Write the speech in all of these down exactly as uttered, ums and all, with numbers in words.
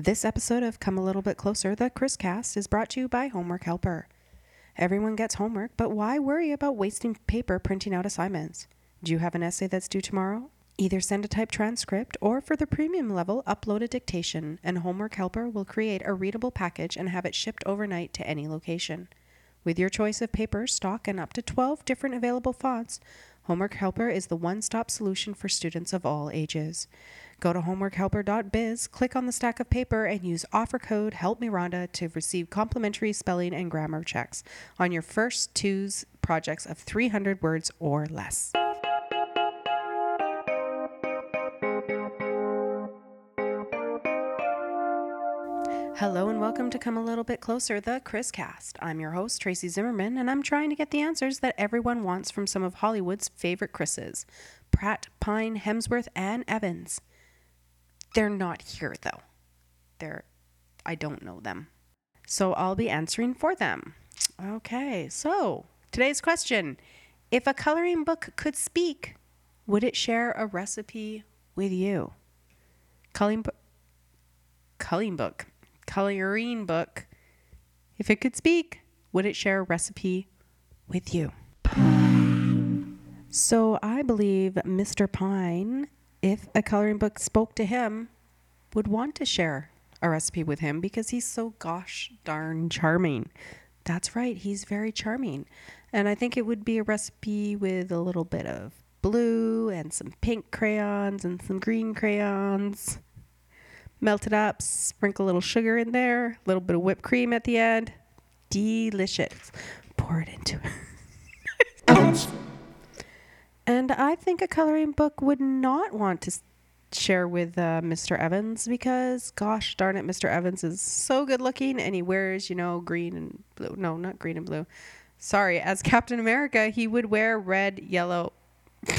This episode of Come a Little Bit Closer, the Chris Cast, is brought to you by Homework Helper. Everyone gets homework, but why worry about wasting paper printing out assignments? Do you have an essay that's due tomorrow? Either send a typed transcript or, for the premium level, upload a dictation, and Homework Helper will create a readable package and have it shipped overnight to any location. With your choice of paper, stock, and up to twelve different available fonts, Homework Helper is the one-stop solution for students of all ages. Go to homework helper dot biz, click on the stack of paper, and use offer code HelpMiranda to receive complimentary spelling and grammar checks on your first two projects of three hundred words or less. Hello and welcome to Come a Little Bit Closer, the Chris Cast. I'm your host, Tracy Zimmerman, and I'm trying to get the answers that everyone wants from some of Hollywood's favorite Chris's, Pratt, Pine, Hemsworth, and Evans. They're not here, though. They're, I don't know them. So I'll be answering for them. Okay, so today's question. If a coloring book could speak, would it share a recipe with you? Coloring book. Coloring book. Coloring book. If it could speak, would it share a recipe with you? So I believe Mister Pine, if a coloring book spoke to him, would want to share a recipe with him because he's so gosh darn charming. That's right, he's very charming. And I think it would be a recipe with a little bit of blue and some pink crayons and some green crayons. Melt it up, sprinkle a little sugar in there, a little bit of whipped cream at the end. Delicious. Pour it into it. And I think a coloring book would not want to share with uh, Mister Evans because, gosh darn it, Mister Evans is so good looking and he wears, you know, green and blue. No, not green and blue. Sorry, as Captain America, he would wear red, yellow.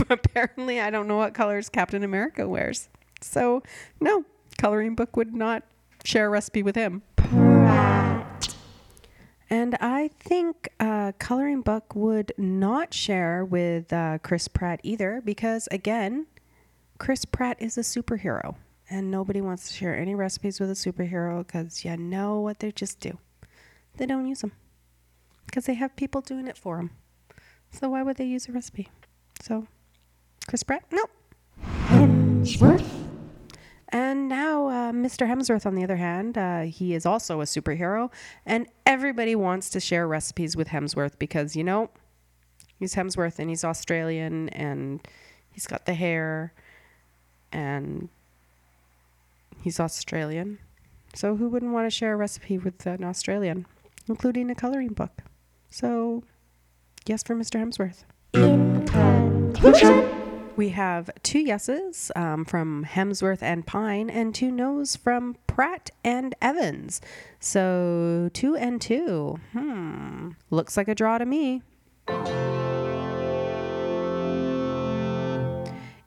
Apparently, I don't know what colors Captain America wears. So, no. Coloring book would not share a recipe with him. Pratt. And I think uh, coloring book would not share with uh, Chris Pratt either because, again, Chris Pratt is a superhero and nobody wants to share any recipes with a superhero because you know what they just do. They don't use them because they have people doing it for them. So why would they use a recipe? So Chris Pratt? Nope. Hemsworth. And now uh, Mister Hemsworth, on the other hand, uh, he is also a superhero, and everybody wants to share recipes with Hemsworth because, you know, he's Hemsworth and he's Australian and he's got the hair and he's Australian. So who wouldn't want to share a recipe with an Australian, including a coloring book? So yes for Mister Hemsworth. In conclusion. We have two yeses um, from Hemsworth and Pine and two no's from Pratt and Evans. So two and two. Hmm. Looks like a draw to me.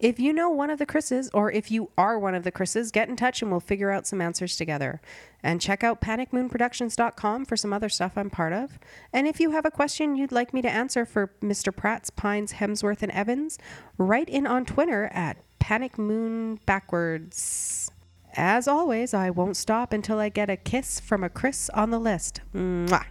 If you know one of the Chris's or if you are one of the Chris's, get in touch and we'll figure out some answers together. And check out Panic Moon Productions dot com for some other stuff I'm part of. And if you have a question you'd like me to answer for Mister Pratt's, Pines, Hemsworth, and Evans, write in on Twitter at PanicMoonBackwards. As always, I won't stop until I get a kiss from a Chris on the list. Mwah!